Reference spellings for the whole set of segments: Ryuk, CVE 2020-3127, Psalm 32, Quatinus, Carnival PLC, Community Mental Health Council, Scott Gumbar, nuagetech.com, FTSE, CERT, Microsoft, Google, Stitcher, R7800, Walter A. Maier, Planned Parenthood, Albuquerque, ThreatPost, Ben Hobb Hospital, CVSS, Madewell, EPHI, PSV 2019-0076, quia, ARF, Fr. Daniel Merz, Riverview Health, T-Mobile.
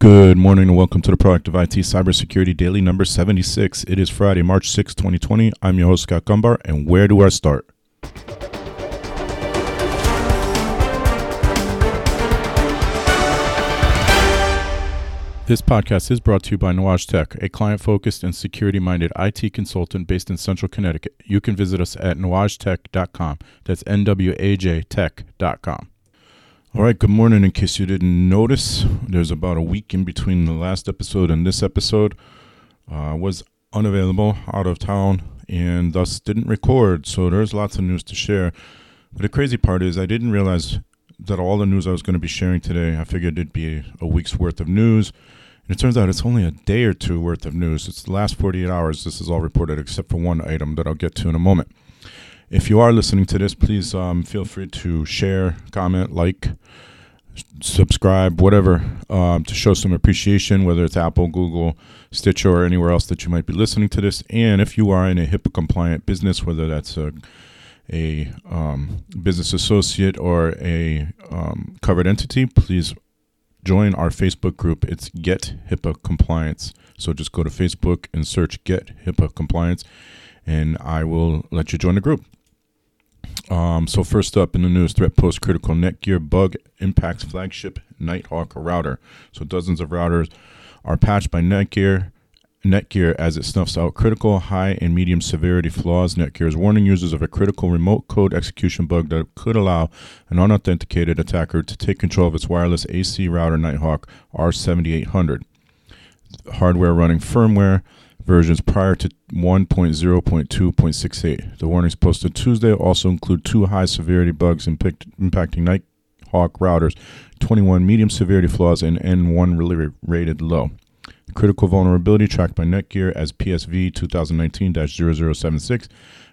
Good morning and welcome to the Product of IT Cybersecurity Daily number 76. It is Friday, March 6, 2020. I'm your host, Scott Gumbar, and where do I start? This podcast is brought to you by Nwaj Tech, a client-focused and security-minded IT consultant based in Central Connecticut. You can visit us at nuagetech.com. That's nuagetech.com. All right, good morning. In case you didn't notice, there's about a week in between the last episode and this episode. I was unavailable, out of town, and thus didn't record, so there's lots of news to share. But the crazy part is I didn't realize that all the news I was going to be sharing today, I figured it'd be a week's worth of news. And it turns out it's only a day or two worth of news. It's the last 48 hours. This is all reported except for one item that I'll get to in a moment. If you are listening to this, please feel free to share, comment, like, subscribe, whatever, to show some appreciation, whether it's Apple, Google, Stitcher, or anywhere else that you might be listening to this. And if you are in a HIPAA-compliant business, whether that's a business associate or a covered entity, please join our Facebook group. It's Get HIPAA Compliance. So just go to Facebook and search Get HIPAA Compliance, and I will let you join the group. So first up in the news, ThreatPost critical Netgear bug impacts flagship Nighthawk router. So dozens of routers are patched by Netgear as it snuffs out critical, high, and medium severity flaws. Netgear is warning users of a critical remote code execution bug that could allow an unauthenticated attacker to take control of its wireless AC router Nighthawk R7800. Hardware running firmware versions prior to 1.0.2.68. The warnings posted Tuesday also include two high-severity bugs impacting Nighthawk routers, 21 medium-severity flaws, and N1 really rated low. The critical vulnerability tracked by Netgear as PSV 2019-0076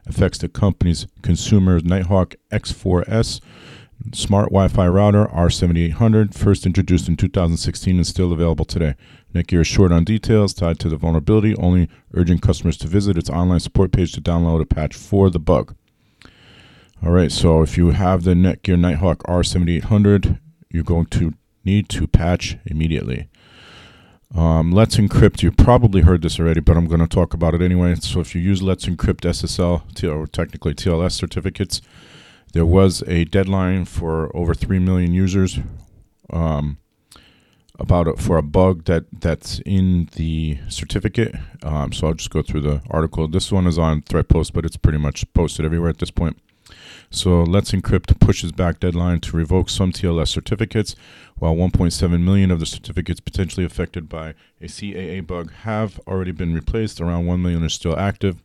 affects the company's consumer Nighthawk X4S smart Wi-Fi router R7800, first introduced in 2016 and still available today. Netgear is short on details tied to the vulnerability, only urging customers to visit its online support page to download a patch for the bug. All right, so if you have the Netgear Nighthawk R7800, you're going to need to patch immediately. Let's Encrypt, you probably heard this already, but I'm going to talk about it anyway. So if you use Let's Encrypt SSL, or technically TLS certificates, there was a deadline for over 3 million users for a bug that's in the certificate. So I'll just go through the article. This one is on ThreatPost, but it's pretty much posted everywhere at this point. So Let's Encrypt pushes back deadline to revoke some TLS certificates, while 1.7 million of the certificates potentially affected by a CAA bug have already been replaced. Around 1 million are still active.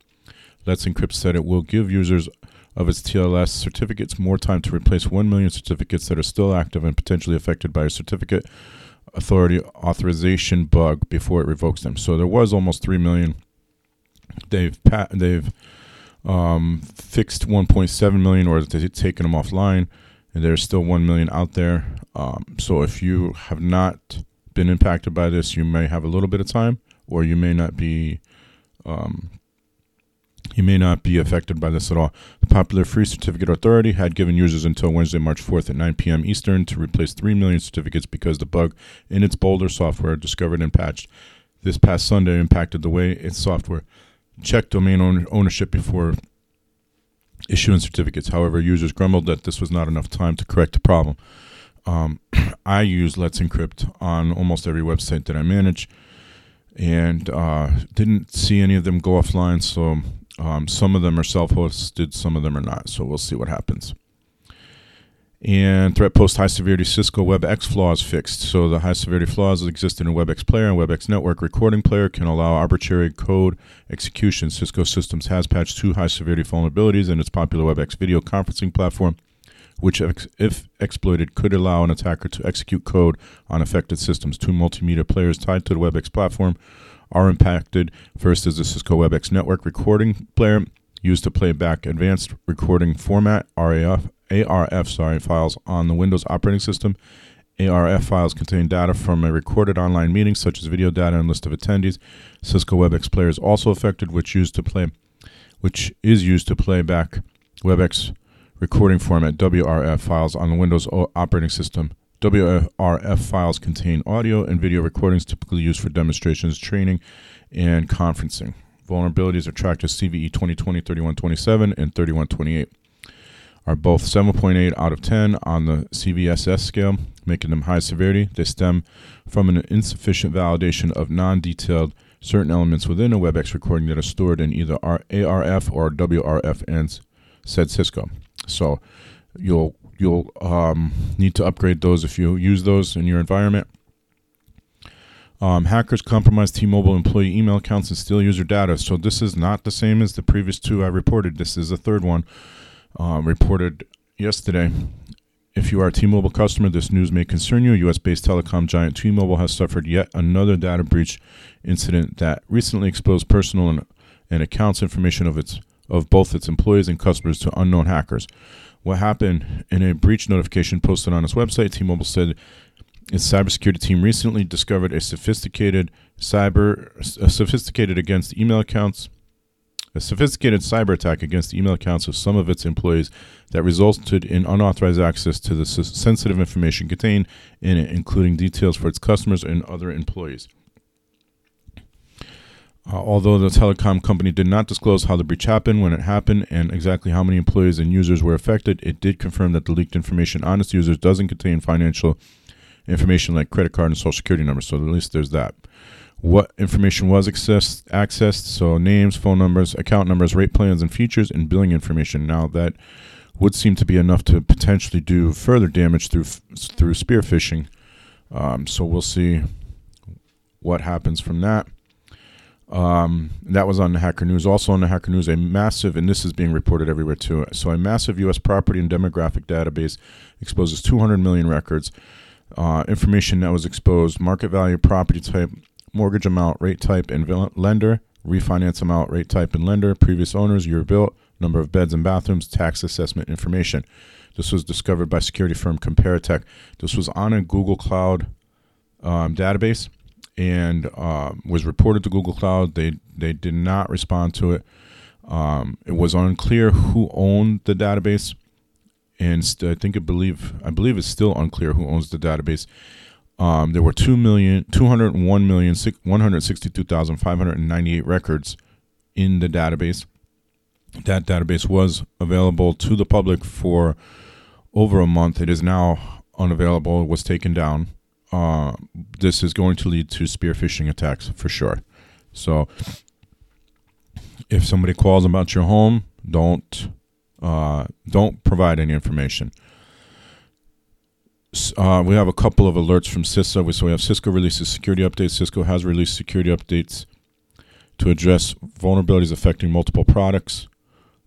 Let's Encrypt said it will give users of its TLS certificates more time to replace 1 million certificates that are still active and potentially affected by a certificate authority authorization bug before it revokes them. So there was almost 3 million. They've fixed 1.7 million, or they've taken them offline, and there's still 1 million out there. So if you have not been impacted by this, you may have a little bit of time, or you may not be affected by this at all. The Popular Free Certificate Authority had given users until Wednesday, March 4th at 9 p.m. Eastern to replace 3 million certificates because the bug in its Boulder software, discovered and patched this past Sunday, impacted the way its software checked domain ownership before issuing certificates. However, users grumbled that this was not enough time to correct the problem. I use Let's Encrypt on almost every website that I manage, and didn't see any of them go offline, so some of them are self-hosted, some of them are not, so we'll see what happens. And ThreatPost high-severity Cisco WebEx flaws fixed. So the high-severity flaws existed in WebEx Player and WebEx Network. Recording Player can allow arbitrary code execution. Cisco Systems has patched two high-severity vulnerabilities in its popular WebEx video conferencing platform, which, if exploited, could allow an attacker to execute code on affected systems. Two multimedia players tied to the WebEx platform are impacted. First is the Cisco WebEx Network recording player, used to play back advanced recording format, ARF files on the Windows operating system. ARF files contain data from a recorded online meeting, such as video data and list of attendees. Cisco WebEx player is also affected, which is used to play back WebEx recording format WRF files on the Windows operating system. WRF files contain audio and video recordings typically used for demonstrations, training, and conferencing. Vulnerabilities are tracked as CVE 2020-3127 and 3128. Are both 7.8 out of 10 on the CVSS scale, making them high severity. They stem from an insufficient validation of non-detailed certain elements within a WebEx recording that are stored in either ARF or WRF and said Cisco. So you'll need to upgrade those if you use those in your environment. Hackers compromised T-Mobile employee email accounts and steal user data. So this is not the same as the previous two I reported. This is the third one reported yesterday. If you are a T-Mobile customer, this news may concern you. U.S.-based telecom giant T-Mobile has suffered yet another data breach incident that recently exposed personal and accounts information of both its employees and customers to unknown hackers. What happened in a breach notification posted on its website, T-Mobile said its cybersecurity team recently discovered a sophisticated cyber attack against the email accounts of some of its employees that resulted in unauthorized access to the sensitive information contained in it, including details for its customers and other employees. Although the telecom company did not disclose how the breach happened, when it happened, and exactly how many employees and users were affected, it did confirm that the leaked information on its users doesn't contain financial information like credit card and social security numbers, so at least there's that. What information was accessed, so names, phone numbers, account numbers, rate plans and features, and billing information. Now that would seem to be enough to potentially do further damage through spear phishing. So we'll see what happens from that. That was on the Hacker News. Also on the Hacker News, and this is being reported everywhere too, so a massive U.S. property and demographic database exposes 200 million records. Information that was exposed: market value, property type, mortgage amount, rate type, and lender, refinance amount, rate type, and lender, previous owners, year built, number of beds and bathrooms, tax assessment information. This was discovered by security firm Comparitech. This was on a Google Cloud database and was reported to Google Cloud. They did not respond to it. It was unclear who owned the database, and I believe it's still unclear who owns the database. There were 2,201,162,598 records in the database. That database was available to the public for over a month. It is now unavailable. It was taken down. This is going to lead to spear phishing attacks for sure. So if somebody calls about your home, don't provide any information. We have a couple of alerts from CISA. We have Cisco releases security updates. Cisco has released security updates to address vulnerabilities affecting multiple products.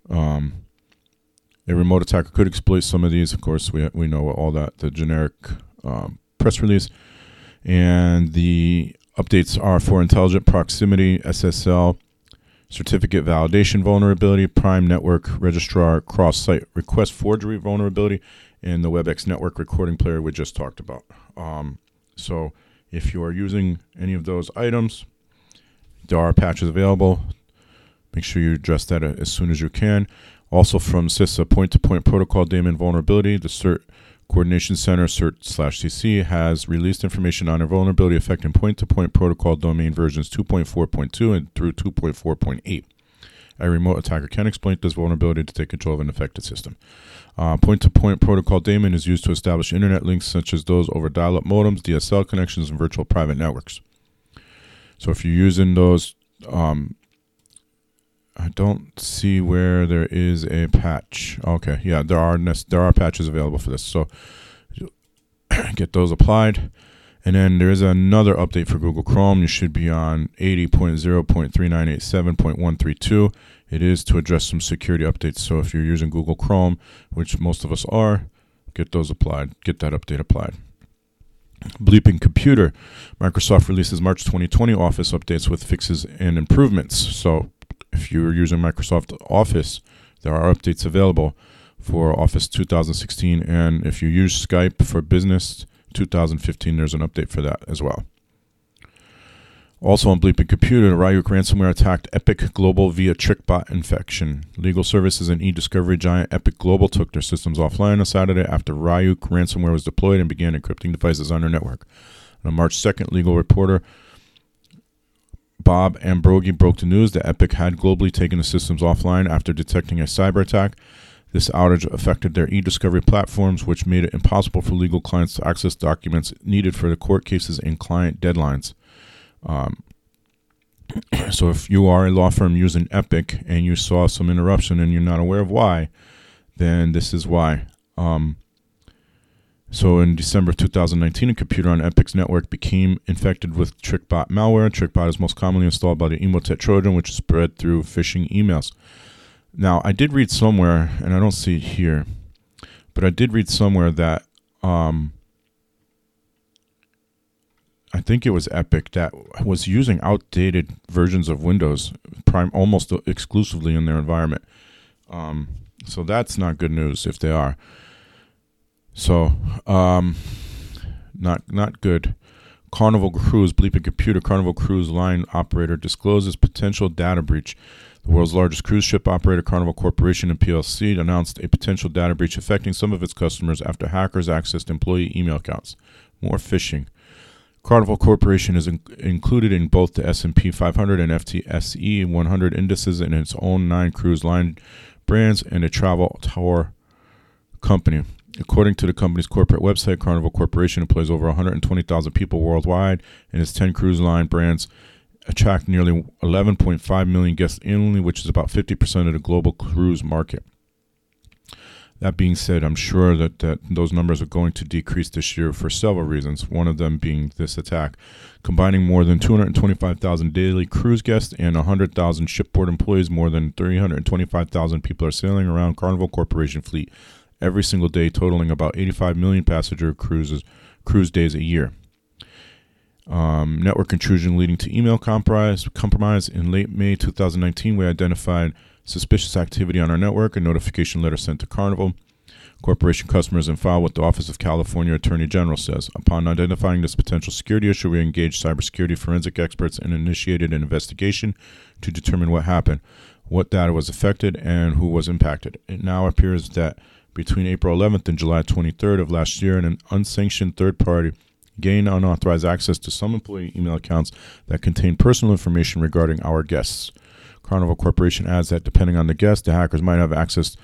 A remote attacker could exploit some of these. Of course, we know all that, the generic press release. And the updates are for intelligent proximity, SSL, certificate validation vulnerability, prime network registrar cross-site request forgery vulnerability, and the WebEx network recording player we just talked about. So if you are using any of those items, there are patches available. Make sure you address that as soon as you can. Also from CISA, point-to-point protocol daemon vulnerability, the CERT Coordination Center, CERT/CC, has released information on a vulnerability affecting point-to-point protocol domain versions 2.4.2 and through 2.4.8. A remote attacker can exploit this vulnerability to take control of an affected system. Point-to-point protocol daemon is used to establish internet links such as those over dial-up modems, DSL connections, and virtual private networks. So if you're using those, I don't see where there is a patch. Okay, yeah, there are patches available for this. So get those applied. And then there is another update for Google Chrome. You should be on 80.0.3987.132. It is to address some security updates. So if you're using Google Chrome, which most of us are, get those applied. Get that update applied. Bleeping computer. Microsoft releases March 2020 Office updates with fixes and improvements. So if you're using Microsoft Office, there are updates available for Office 2016. And if you use Skype for Business 2015, there's an update for that as well. Also on Bleeping Computer, the Ryuk ransomware attacked Epiq Global via TrickBot infection. Legal services and e-discovery giant Epiq Global took their systems offline on Saturday after Ryuk ransomware was deployed and began encrypting devices on their network. On March 2nd, legal reporter Bob Ambrogi broke the news that Epiq had globally taken the systems offline after detecting a cyber attack. This outage affected their e-discovery platforms, which made it impossible for legal clients to access documents needed for the court cases and client deadlines. So if you are a law firm using Epiq and you saw some interruption and you're not aware of why, then this is why. So in December of 2019, a computer on Epiq's network became infected with TrickBot malware. TrickBot is most commonly installed by the Emotet Trojan, which is spread through phishing emails. Now, I did read somewhere, and I don't see it here, but I did read somewhere that I think it was Epiq that was using outdated versions of Windows almost exclusively in their environment. So that's not good news if they are. So, not good. Carnival Cruise, Bleeping Computer. Carnival Cruise line operator discloses potential data breach. The world's largest cruise ship operator, Carnival Corporation and PLC, announced a potential data breach affecting some of its customers after hackers accessed employee email accounts. More phishing. Carnival Corporation is included in both the S&P 500 and FTSE 100 indices and its own 9 cruise line brands and a travel tour company. According to the company's corporate website, Carnival Corporation employs over 120,000 people worldwide, and its 10 cruise line brands attract nearly 11.5 million guests annually, which is about 50% of the global cruise market. That being said, I'm sure that those numbers are going to decrease this year for several reasons, one of them being this attack. Combining more than 225,000 daily cruise guests and 100,000 shipboard employees, more than 325,000 people are sailing around Carnival Corporation fleet every single day, totaling about 85 million passenger cruise days a year. Network intrusion leading to email compromise. In late May 2019, we identified suspicious activity on our network. A notification letter sent to Carnival Corporation customers and filed with the Office of California Attorney General says. Upon identifying this potential security issue, we engaged cybersecurity forensic experts and initiated an investigation to determine what happened, what data was affected, and who was impacted. It now appears that between April 11th and July 23rd of last year, an unsanctioned third party gained unauthorized access to some employee email accounts that contain personal information regarding our guests. Carnival Corporation adds that depending on the guest, the hackers might have access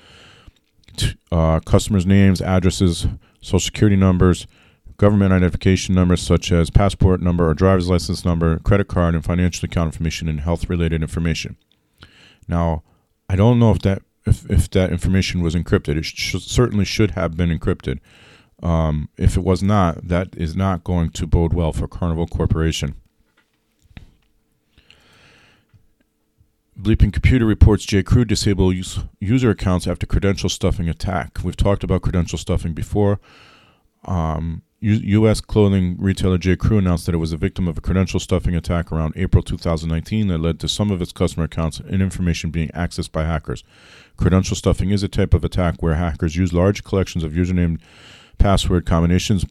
to customers' names, addresses, social security numbers, government identification numbers such as passport number or driver's license number, credit card and financial account information, and health-related information. Now, I don't know if that information was encrypted. It certainly should have been encrypted. If it was not, that is not going to bode well for Carnival Corporation. Bleeping Computer reports J.Crew disable user accounts after credential stuffing attack. We've talked about credential stuffing before. U.S. clothing retailer J.Crew announced that it was a victim of a credential stuffing attack around April 2019 that led to some of its customer accounts and information being accessed by hackers. Credential stuffing is a type of attack where hackers use large collections of username password combinations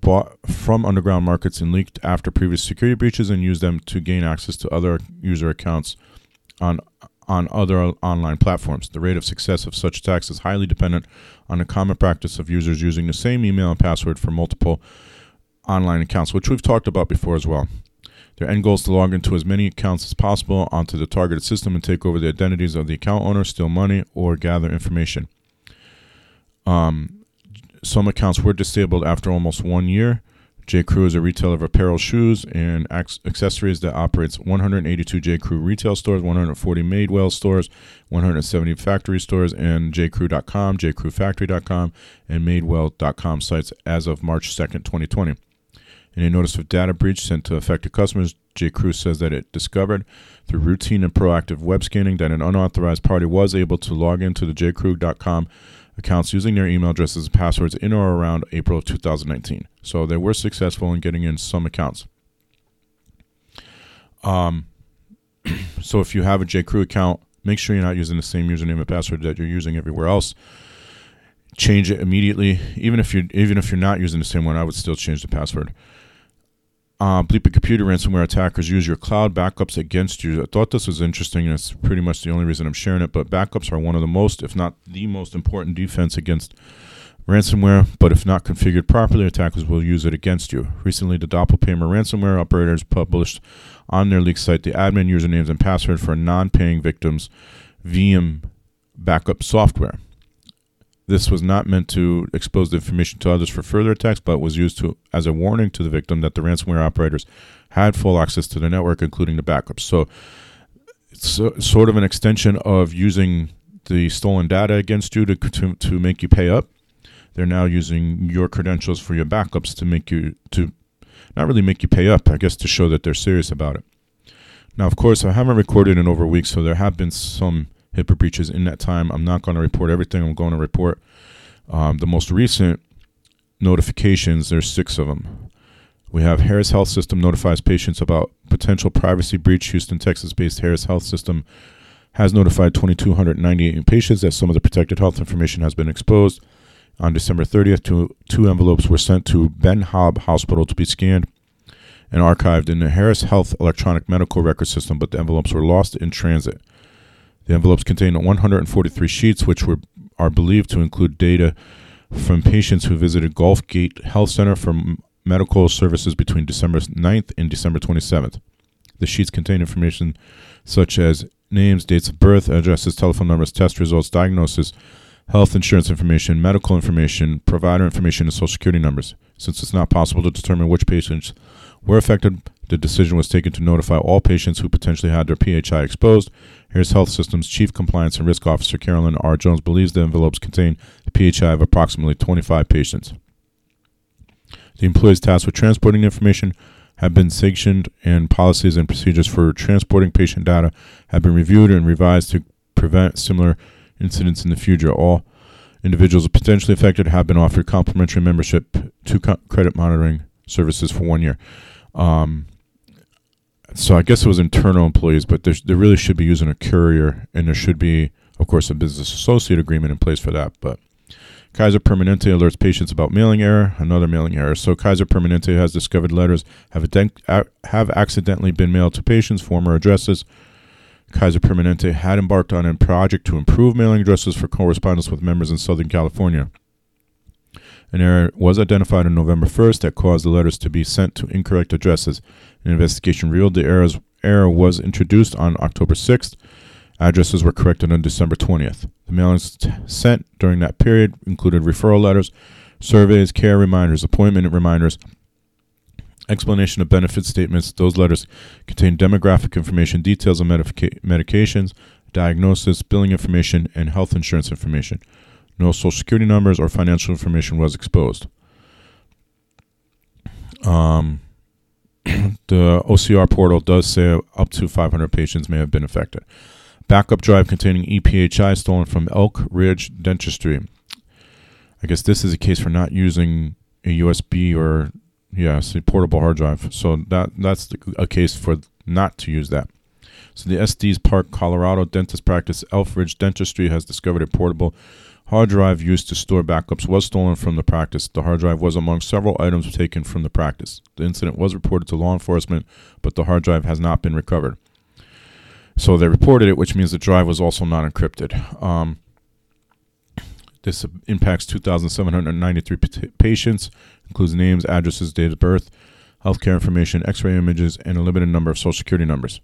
bought from underground markets and leaked after previous security breaches and use them to gain access to other user accounts on other online platforms. The rate of success of such attacks is highly dependent on the common practice of users using the same email and password for multiple online accounts, which we've talked about before as well. Their end goal is to log into as many accounts as possible onto the targeted system and take over the identities of the account owner, steal money, or gather information. Some accounts were disabled after almost 1 year. J.Crew is a retailer of apparel, shoes, and accessories that operates 182 J.Crew retail stores, 140 Madewell stores, 170 factory stores, and jcrew.com, jcrewfactory.com, and madewell.com sites as of March 2nd, 2020. In a notice of data breach sent to affected customers, J.Crew says that it discovered through routine and proactive web scanning that an unauthorized party was able to log into the jcrew.com accounts using their email addresses and passwords in or around April of 2019. So they were successful in getting in some accounts. So if you have a J.Crew account, make sure you're not using the same username and password that you're using everywhere else. Change it immediately. Even if you're not using the same one, I would still change the password. bleeping computer ransomware attackers use your cloud backups against you. I thought this was interesting, and it's pretty much the only reason I'm sharing it, but backups are one of the most, if not the most important defense against ransomware, but if not configured properly, attackers will use it against you. Recently, the Doppelpaymer ransomware operators published on their leak site the admin usernames and password for non-paying victims' Veeam backup software. This was not meant to expose the information to others for further attacks, but was used to as a warning to the victim that the ransomware operators had full access to the network, including the backups. So it's sort of an extension of using the stolen data against you to make you pay up. They're now using your credentials for your backups to make you, to not really make you pay up, I guess, to show that they're serious about it. Now, of course, I haven't recorded in over a week, so there have been some HIPAA breaches in that time. I'm not going to report everything. I'm going to report the most recent notifications. There's 6 of them. We have Harris Health System notifies patients about potential privacy breach. Houston, Texas-based Harris Health System has notified 2,298 patients that some of the protected health information has been exposed. On December 30th, two envelopes were sent to Ben Hobb Hospital to be scanned and archived in the Harris Health electronic medical record system, but the envelopes were lost in transit. The envelopes contained 143 sheets, which are believed to include data from patients who visited Gulfgate Health Center for medical services between December 9th and December 27th. The sheets contain information such as names, dates of birth, addresses, telephone numbers, test results, diagnosis, health insurance information, medical information, provider information, and social security numbers. Since it's not possible to determine which patients were affected, the decision was taken to notify all patients who potentially had their PHI exposed. Harris Health System's Chief Compliance and Risk Officer Carolyn R. Jones believes the envelopes contain the PHI of approximately 25 patients. The employees tasked with transporting the information have been sanctioned, and policies and procedures for transporting patient data have been reviewed and revised to prevent similar incidents in the future. All individuals potentially affected have been offered complimentary membership to credit monitoring services for 1 year. So I guess it was internal employees, but they really should be using a courier, and there should be, of course, a business associate agreement in place for that. But Kaiser Permanente alerts patients about mailing error, another mailing error. So Kaiser Permanente has discovered letters have accidentally been mailed to patients' former addresses. Kaiser Permanente had embarked on a project to improve mailing addresses for correspondence with members in Southern California. An error was identified on November 1st that caused the letters to be sent to incorrect addresses. An investigation revealed the error was introduced on October 6th. Addresses were corrected on December 20th. The mailings sent during that period included referral letters, surveys, care reminders, appointment reminders, explanation of benefit statements. Those letters contain demographic information, details of medications, diagnosis, billing information, and health insurance information. No social security numbers or financial information was exposed. The OCR portal does say up to 500 patients may have been affected. Backup drive containing EPHI stolen from Elk Ridge Dentistry. I guess this is a case for not using a USB or a portable hard drive. So that's a case for not to use that. So the SD's Park, Colorado dentist practice, Elk Ridge Dentistry, has discovered a portable hard drive used to store backups was stolen from the practice. The hard drive was among several items taken from the practice. The incident was reported to law enforcement, but the hard drive has not been recovered. So they reported it, which means the drive was also not encrypted. This impacts 2,793 patients, includes names, addresses, date of birth, healthcare information, x-ray images, and a limited number of social security numbers.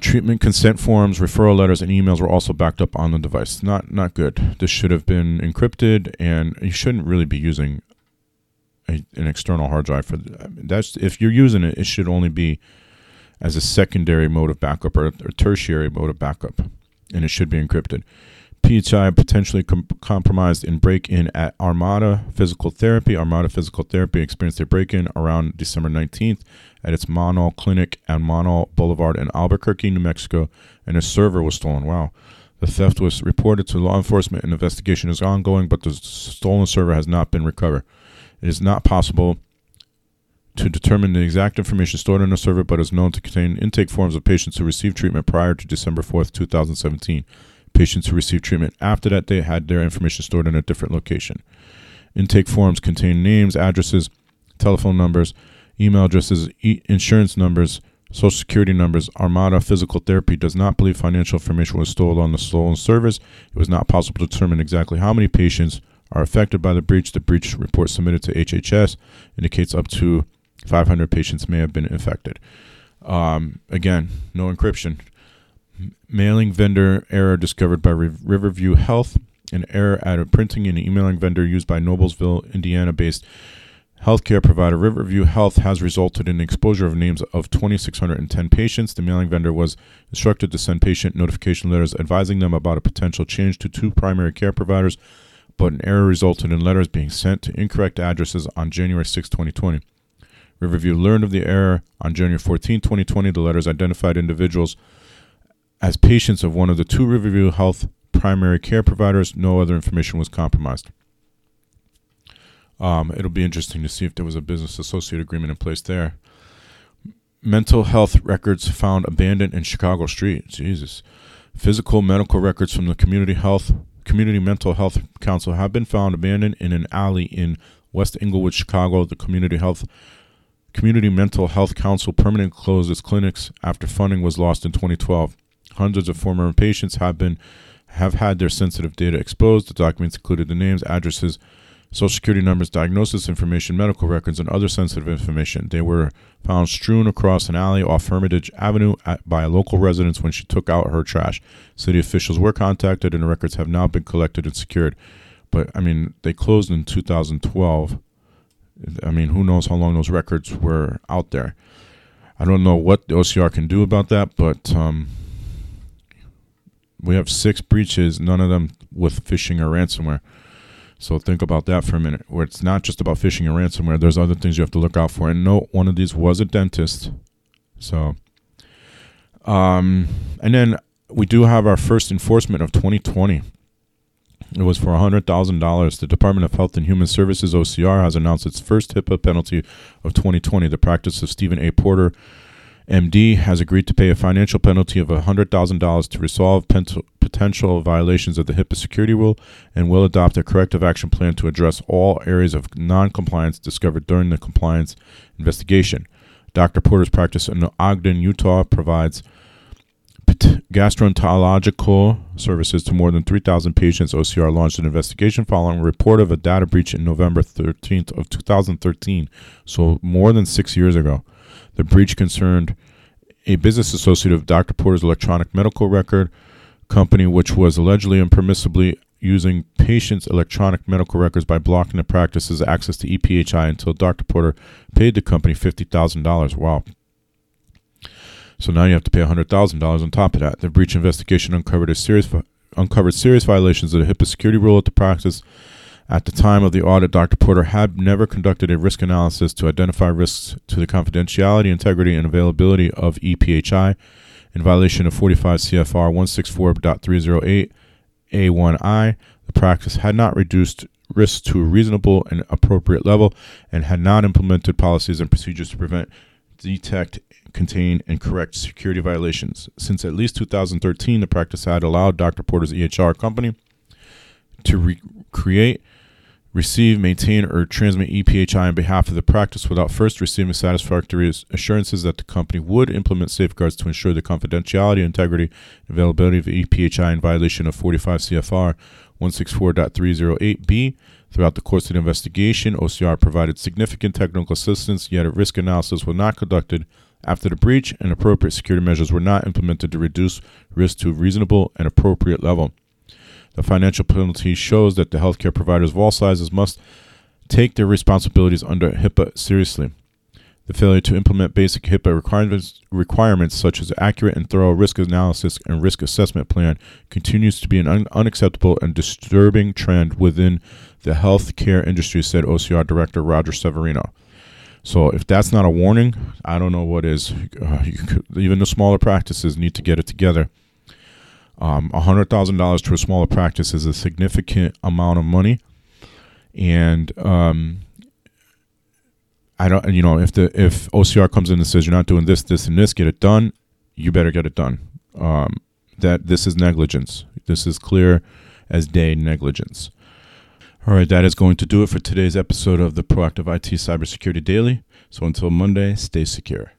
Treatment consent forms, referral letters, and emails were also backed up on the device. Not good. This should have been encrypted, and you shouldn't really be using an external hard drive for that. If you're using it, it should only be as a secondary mode of backup or tertiary mode of backup, and it should be encrypted. PHI potentially compromised in break-in at Armada Physical Therapy. Armada Physical Therapy experienced a break-in around December 19th at its Monal Clinic on Monal Boulevard in Albuquerque, New Mexico, and a server was stolen. Wow. The theft was reported to law enforcement, and investigation is ongoing, but the stolen server has not been recovered. It is not possible to determine the exact information stored on the server, but is known to contain intake forms of patients who received treatment prior to December 4th, 2017. Patients who received treatment after that date had their information stored in a different location. Intake forms contain names, addresses, telephone numbers, email addresses, insurance numbers, social security numbers. Armada Physical Therapy does not believe financial information was stolen on the stolen servers. It was not possible to determine exactly how many patients are affected by the breach. The breach report submitted to HHS indicates up to 500 patients may have been infected. Again, no encryption. Mailing vendor error discovered by Riverview Health. An error at a printing and emailing vendor used by Noblesville, Indiana-based healthcare provider Riverview Health has resulted in exposure of names of 2,610 patients. The mailing vendor was instructed to send patient notification letters advising them about a potential change to two primary care providers, but an error resulted in letters being sent to incorrect addresses on January 6, 2020. Riverview learned of the error on January 14, 2020. The letters identified individuals as patients of one of the two Riverview Health primary care providers. No other information was compromised. It'll be interesting to see if there was a business associate agreement in place there. Mental health records found abandoned in Chicago Street. Jesus. Physical medical records from the Community Mental Health Council have been found abandoned in an alley in West Englewood, Chicago. The Community Mental Health Council permanently closed its clinics after funding was lost in 2012. Hundreds of former patients have had their sensitive data exposed. The documents included the names, addresses, social security numbers, diagnosis information, medical records, and other sensitive information. They were found strewn across an alley off Hermitage Avenue by a local resident when she took out her trash. City officials were contacted, and the records have now been collected and secured. But, I mean, they closed in 2012. I mean, who knows how long those records were out there. I don't know what the OCR can do about that, but we have 6 breaches, none of them with phishing or ransomware. So think about that for a minute, where it's not just about phishing and ransomware. There's other things you have to look out for. And no, one of these was a dentist. So, and then we do have our first enforcement of 2020. It was for $100,000. The Department of Health and Human Services, OCR, has announced its first HIPAA penalty of 2020. The practice of Stephen A. Porter, MD, has agreed to pay a financial penalty of $100,000 to resolve potential violations of the HIPAA security rule and will adopt a corrective action plan to address all areas of noncompliance discovered during the compliance investigation. Dr. Porter's practice in Ogden, Utah provides gastroenterological services to more than 3,000 patients. OCR launched an investigation following a report of a data breach in November 13th of 2013, so more than 6 years ago. The breach concerned a business associate of Dr. Porter's electronic medical record company, which was allegedly and permissibly using patients' electronic medical records by blocking the practice's access to EPHI until Dr. Porter paid the company $50,000. Wow. So now you have to pay $100,000 on top of that. The breach investigation uncovered serious violations of the HIPAA security rule at the practice. At the time of the audit, Dr. Porter had never conducted a risk analysis to identify risks to the confidentiality, integrity, and availability of EPHI in violation of 45 CFR 164.308 A1I. The practice had not reduced risk to a reasonable and appropriate level and had not implemented policies and procedures to prevent, detect, contain, and correct security violations. Since at least 2013, the practice had allowed Dr. Porter's EHR company to create, receive, maintain, or transmit EPHI on behalf of the practice without first receiving satisfactory assurances that the company would implement safeguards to ensure the confidentiality, integrity, and availability of EPHI in violation of 45 CFR 164.308B. Throughout the course of the investigation, OCR provided significant technical assistance, yet a risk analysis was not conducted after the breach, and appropriate security measures were not implemented to reduce risk to a reasonable and appropriate level. The financial penalty shows that the healthcare providers of all sizes must take their responsibilities under HIPAA seriously. The failure to implement basic HIPAA requirements such as accurate and thorough risk analysis and risk assessment plan continues to be an unacceptable and disturbing trend within the healthcare industry, said OCR Director Roger Severino. So if that's not a warning, I don't know what is. Even the smaller practices need to get it together. $100,000 to a smaller practice is a significant amount of money, and I don't, you know, if OCR comes in and says you're not doing this, this, and this, get it done, you better get it done. That this is negligence. This is clear as day negligence. All right, that is going to do it for today's episode of the Proactive IT Cybersecurity Daily. So until Monday, stay secure.